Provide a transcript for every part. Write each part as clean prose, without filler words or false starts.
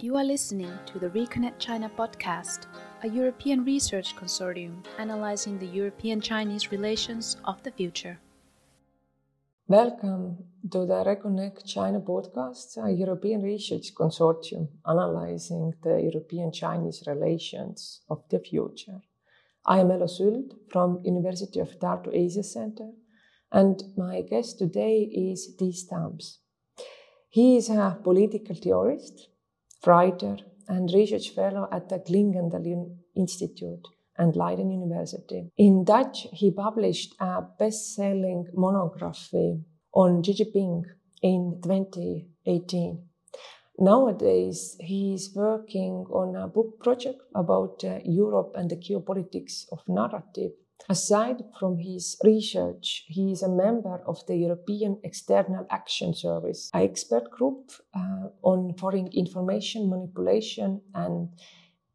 You are listening to the ReConnect China podcast, a European research consortium analyzing the European-Chinese relations of the future. Welcome to the ReConnect China podcast, a European research consortium analyzing the European-Chinese relations of the future. I am Elo Süld from University of Tartu Asia Center, and my guest today is Ties Dams. He is a political theorist, writer and research fellow at the Clingendael Institute and Leiden University. In Dutch, he published a best-selling monography on Xi Jinping in 2018. Nowadays, he is working on a book project about Europe and the geopolitics of narrative. Aside from his research, he is a member of the European External Action Service, an expert group on foreign information manipulation and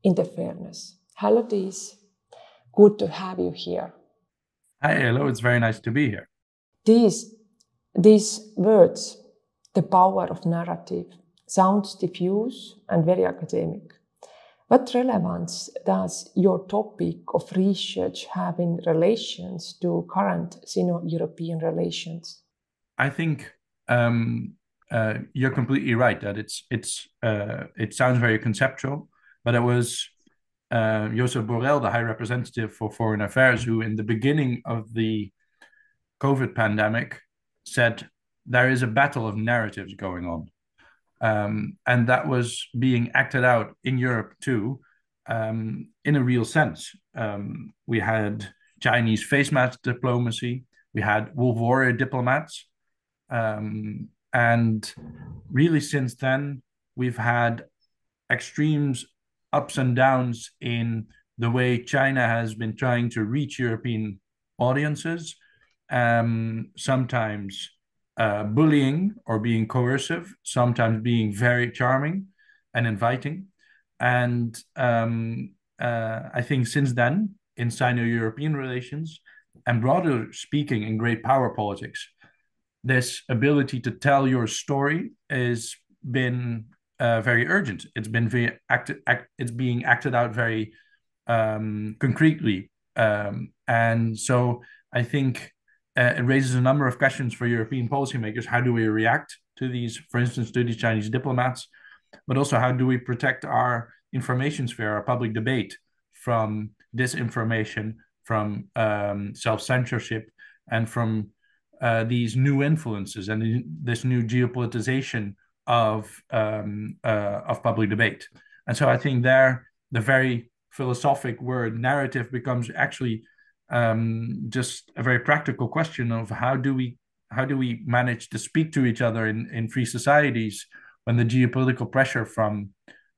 interference. Hello, Ties. Good to have you here. Hi, hello. It's very nice to be here. These words, the power of narrative, sounds diffuse and very academic. What relevance does your topic of research have in relations to current Sino-European relations? I think you're completely right that it sounds very conceptual, but it was Josep Borrell, the High Representative for Foreign Affairs, who in the beginning of the COVID pandemic said there is a battle of narratives going on. And that was being acted out in Europe too, in a real sense. We had Chinese face mask diplomacy, we had wolf warrior diplomats, and really since then we've had extremes, ups and downs in the way China has been trying to reach European audiences, sometimes bullying or being coercive, sometimes being very charming and inviting. And I think since then, in Sino-European relations, and broader speaking in great power politics, this ability to tell your story has been very urgent. It's been it's being acted out very concretely. And so I think it raises a number of questions for European policymakers. How do we react to these, for instance, to these Chinese diplomats? But also, how do we protect our information sphere, our public debate from disinformation, from self-censorship, and from these new influences and this new geopolitization of public debate? And so I think there, the very philosophic word narrative becomes actually just a very practical question of how do we manage to speak to each other in free societies when the geopolitical pressure from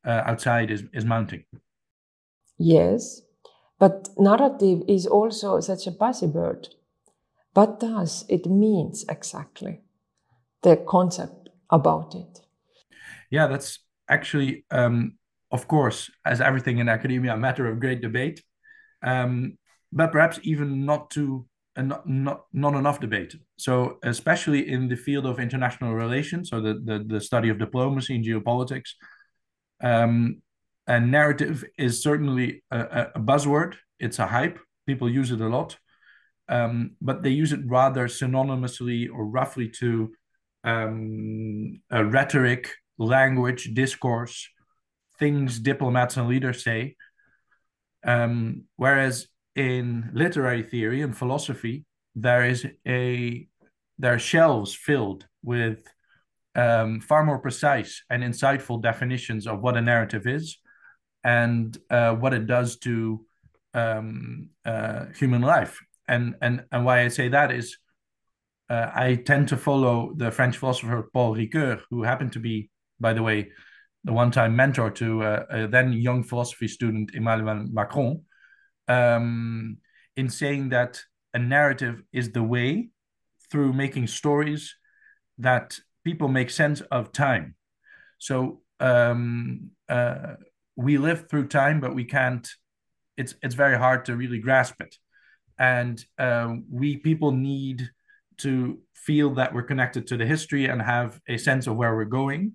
outside is mounting. Yes, but narrative is also such a buzzword. What does it mean exactly, the concept about it? Yeah, that's actually, of course, as everything in academia, a matter of great debate. But perhaps even not enough debate. So especially in the field of international relations, so the study of diplomacy and geopolitics, and narrative is certainly a buzzword. It's a hype. People use it a lot, but they use it rather synonymously or roughly to a rhetoric, language, discourse, things diplomats and leaders say, whereas in literary theory and philosophy, there are shelves filled with far more precise and insightful definitions of what a narrative is and what it does to human life. And why I say that is I tend to follow the French philosopher Paul Ricoeur, who happened to be, by the way, the one-time mentor to a then young philosophy student, Emmanuel Macron, in saying that a narrative is the way through making stories that people make sense of time. So we live through time, but we can't, it's very hard to really grasp it. And we people need to feel that we're connected to the history and have a sense of where we're going.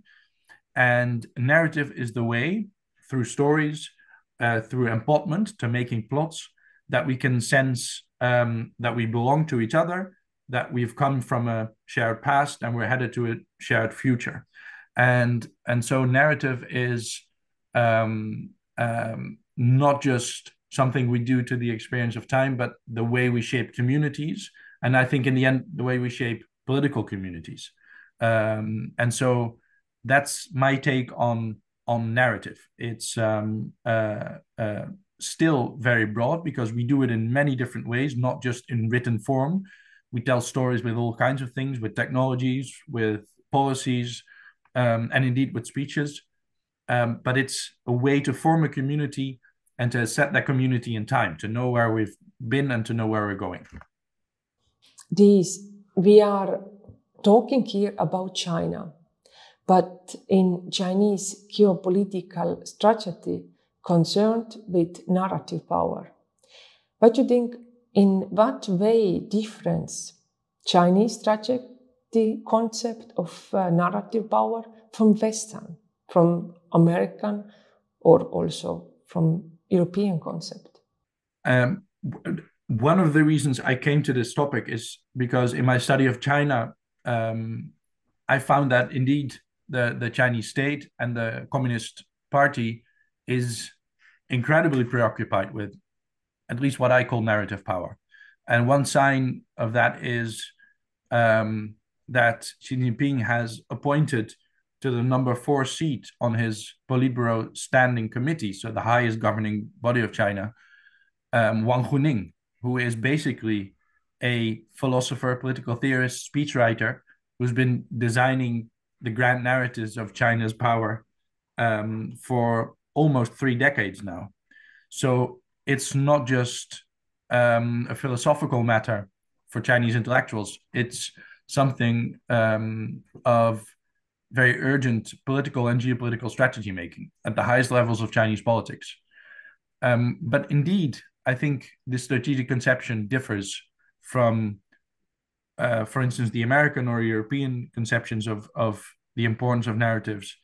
And narrative is the way, through stories, through embodiment, to making plots, that we can sense that we belong to each other, that we've come from a shared past and we're headed to a shared future. And so narrative is not just something we do to the experience of time, but the way we shape communities. And I think in the end, the way we shape political communities. And so that's my take on narrative. It's still very broad because we do it in many different ways, not just in written form. We tell stories with all kinds of things, with technologies, with policies, and indeed with speeches. But it's a way to form a community and to set that community in time, to know where we've been and to know where we're going. We are talking here about China, but in Chinese geopolitical strategy concerned with narrative power. What do you think, in what way difference Chinese strategy concept of narrative power from Western, from American, or also from European concept? One of the reasons I came to this topic is because in my study of China, I found that indeed the Chinese state and the Communist Party is incredibly preoccupied with at least what I call narrative power. And one sign of that is that Xi Jinping has appointed to the number 4 seat on his Politburo Standing Committee, so the highest governing body of China, Wang Huning, who is basically a philosopher, political theorist, speechwriter, who's been designing the grand narratives of China's power for almost 3 decades now. So it's not just a philosophical matter for Chinese intellectuals. It's something of very urgent political and geopolitical strategy making at the highest levels of Chinese politics. But indeed, I think this strategic conception differs from, for instance, the American or European conceptions of the importance of narratives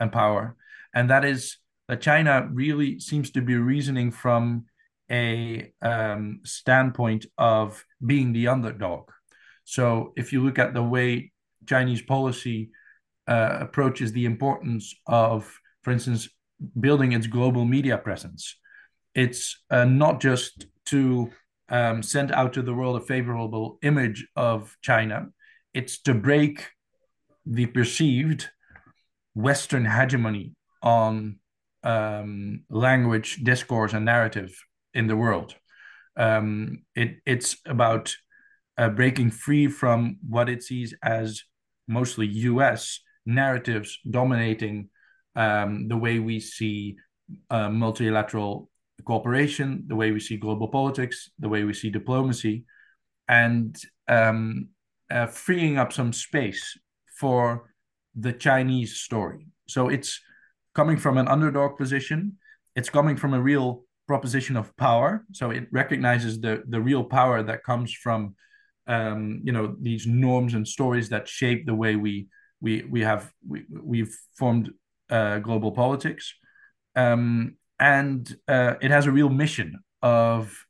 and power. And that is that China really seems to be reasoning from a standpoint of being the underdog. So if you look at the way Chinese policy approaches the importance of, for instance, building its global media presence, it's not just to send out to the world a favorable image of China, it's to break the perceived Western hegemony on language, discourse, and narrative in the world. It's about breaking free from what it sees as mostly US narratives dominating the way we see multilateral cooperation, the way we see global politics, the way we see diplomacy, and freeing up some space for the Chinese story. So it's coming from an underdog position, it's coming from a real proposition of power. So it recognizes the real power that comes from these norms and stories that shape the way we've formed global politics. And it has a real mission of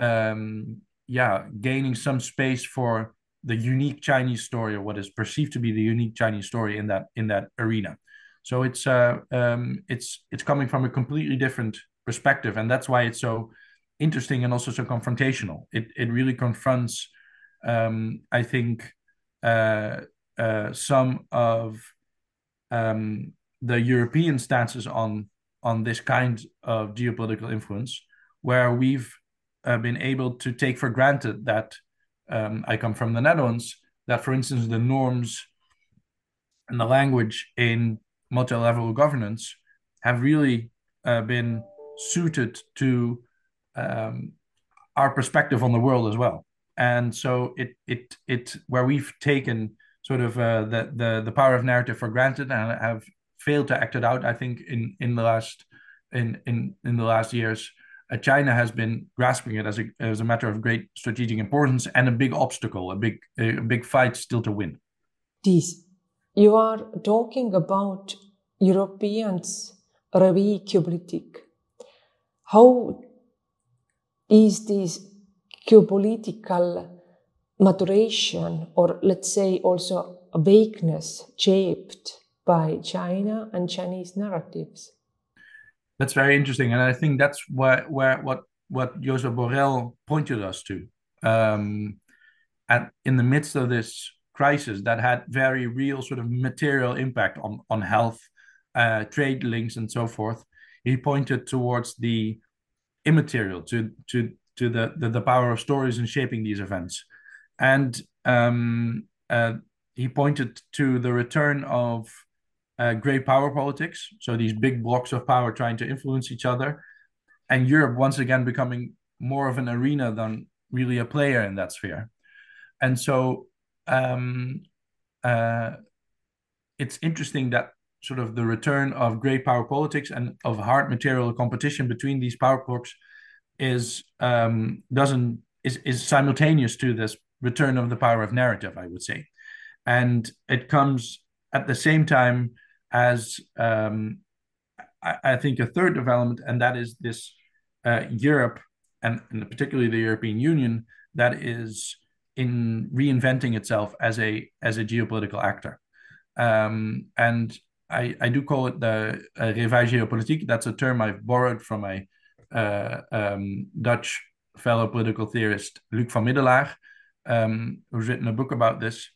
gaining some space for the unique Chinese story, or what is perceived to be the unique Chinese story in that arena. So it's coming from a completely different perspective, and that's why it's so interesting and also so confrontational. It really confronts, I think, some of the European stances on this kind of geopolitical influence, where we've been able to take for granted that I come from the Netherlands, that, for instance, the norms and the language in multi-level governance have really been suited to our perspective on the world as well. And so it where we've taken sort of the power of narrative for granted and have failed to act it out, I think in the last years, China has been grasping it as a matter of great strategic importance and a big obstacle, a big fight still to win. You are talking about Europeans revi-geopolitik. How is this geopolitical maturation, or let's say also awakeness, shaped by China and Chinese narratives? That's very interesting, and I think that's what Josep Borrell pointed us to. And in the midst of this crisis that had very real sort of material impact on health, trade links, and so forth, he pointed towards the immaterial, to the power of stories in shaping these events. And he pointed to the return of grey power politics, so these big blocks of power trying to influence each other, and Europe once again becoming more of an arena than really a player in that sphere. And so it's interesting that sort of the return of grey power politics and of hard material competition between these power blocks is simultaneous to this return of the power of narrative, I would say. And it comes at the same time as I think a third development, and that is this Europe and particularly the European Union that is in reinventing itself as a geopolitical actor. And I do call it the revaille géopolitique. That's a term I've borrowed from my Dutch fellow political theorist, Luc van Middelaar, who's written a book about this.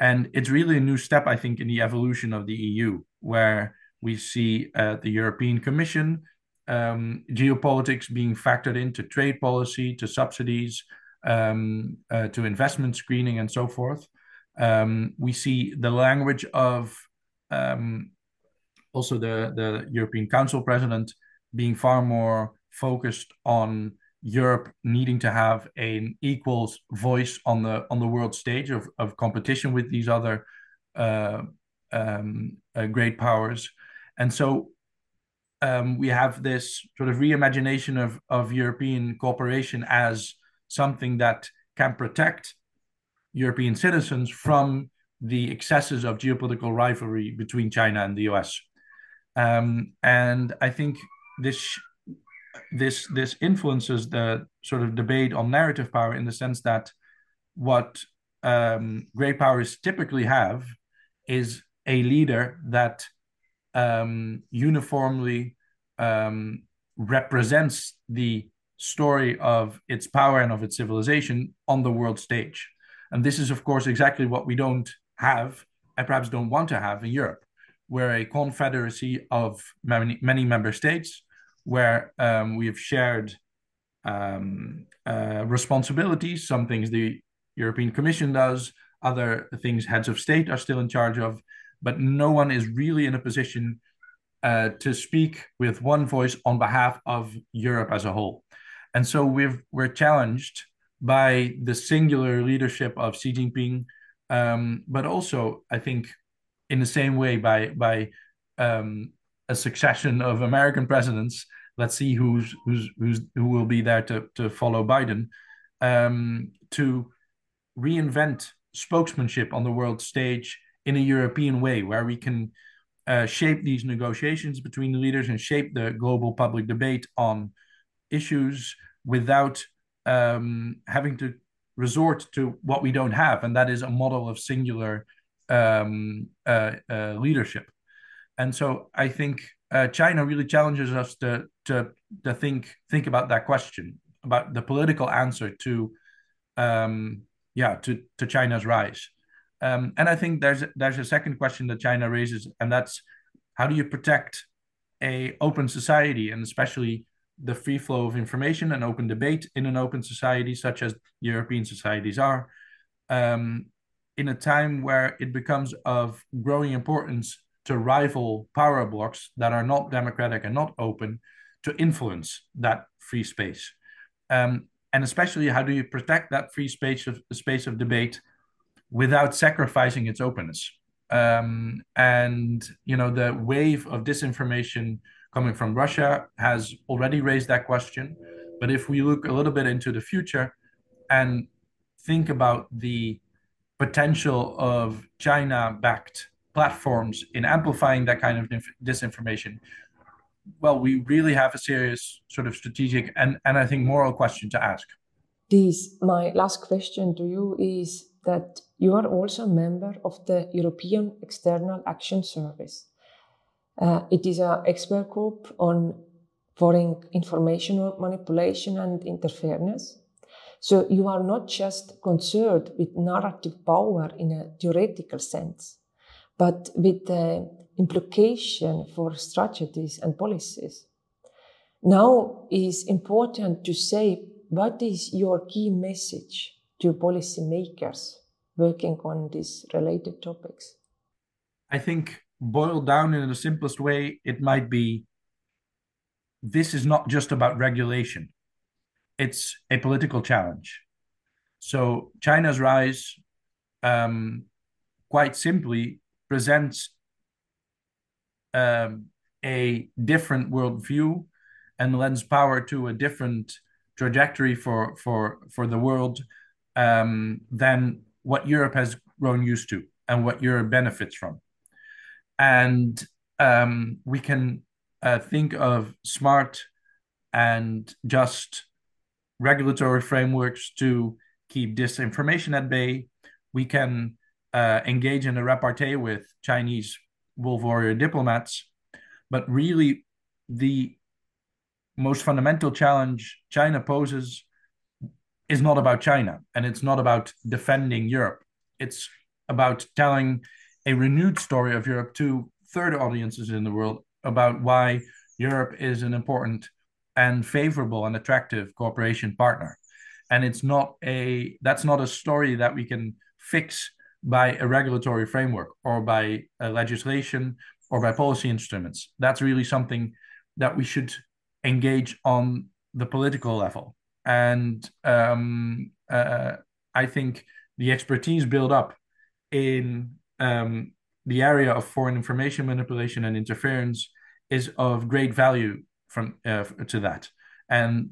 And it's really a new step, I think, in the evolution of the EU, where we see the European Commission, geopolitics being factored into trade policy, to subsidies, to investment screening, and so forth. We see the language of also the European Council president being far more focused on Europe needing to have an equal voice on the world stage of competition with these other great powers. And so we have this sort of reimagination of European cooperation as something that can protect European citizens from the excesses of geopolitical rivalry between China and the US. And I think this influences the sort of debate on narrative power, in the sense that what great powers typically have is a leader that uniformly represents the story of its power and of its civilization on the world stage. And this is, of course, exactly what we don't have and perhaps don't want to have in Europe. We're a confederacy of many member states, where we have shared responsibilities. Some things the European Commission does, other things heads of state are still in charge of, but no one is really in a position to speak with one voice on behalf of Europe as a whole. And so we're challenged by the singular leadership of Xi Jinping, but also, I think, in the same way by a succession of American presidents. Let's see who will be there to follow Biden, to reinvent spokesmanship on the world stage in a European way, where we can shape these negotiations between the leaders and shape the global public debate on issues without having to resort to what we don't have, and that is a model of singular leadership. And so I think China really challenges us to think about that question, about the political answer to China's rise. And I think there's a second question that China raises, and that's how do you protect an open society, and especially the free flow of information and open debate in an open society such as European societies are, in a time where it becomes of growing importance to rival power blocks that are not democratic and not open to influence that free space. And especially, how do you protect that free space of debate without sacrificing its openness? And, the wave of disinformation coming from Russia has already raised that question. But if we look a little bit into the future and think about the potential of China-backed platforms in amplifying that kind of disinformation, well, we really have a serious sort of strategic and I think moral question to ask. This, my last question to you is that you are also a member of the European External Action Service. It is an expert group on foreign information manipulation and interference. So you are not just concerned with narrative power in a theoretical sense, but with the implication for strategies and policies. Now is important to say, what is your key message to policymakers working on these related topics? I think boiled down in the simplest way, it might be, this is not just about regulation. It's a political challenge. So China's rise, quite simply, presents a different worldview and lends power to a different trajectory for the world than what Europe has grown used to and what Europe benefits from. And we can think of smart and just regulatory frameworks to keep disinformation at bay. We can engage in a repartee with Chinese wolf warrior diplomats. But really, the most fundamental challenge China poses is not about China, and it's not about defending Europe. It's about telling a renewed story of Europe to third audiences in the world about why Europe is an important and favorable and attractive cooperation partner. And it's not that's not a story that we can fix by a regulatory framework or by legislation or by policy instruments. That's really something that we should engage on the political level. And I think the expertise built up in the area of foreign information manipulation and interference is of great value to that. And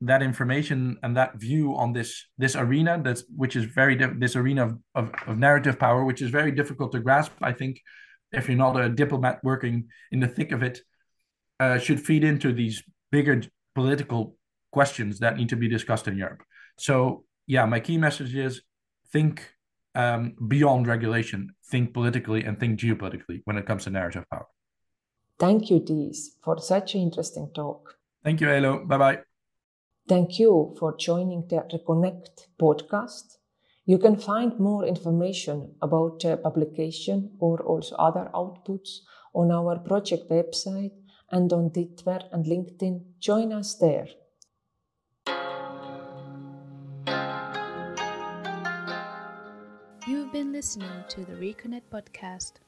that information and that view on this arena, this arena of narrative power, which is very difficult to grasp, I think, if you're not a diplomat working in the thick of it, should feed into these bigger political questions that need to be discussed in Europe. So yeah, my key message is think beyond regulation, think politically and think geopolitically when it comes to narrative power. Thank you, Ties, for such an interesting talk. Thank you, Elo. Bye-bye. Thank you for joining the ReConnect podcast. You can find more information about the publication or also other outputs on our project website and on Twitter and LinkedIn. Join us there. You've been listening to the ReConnect podcast.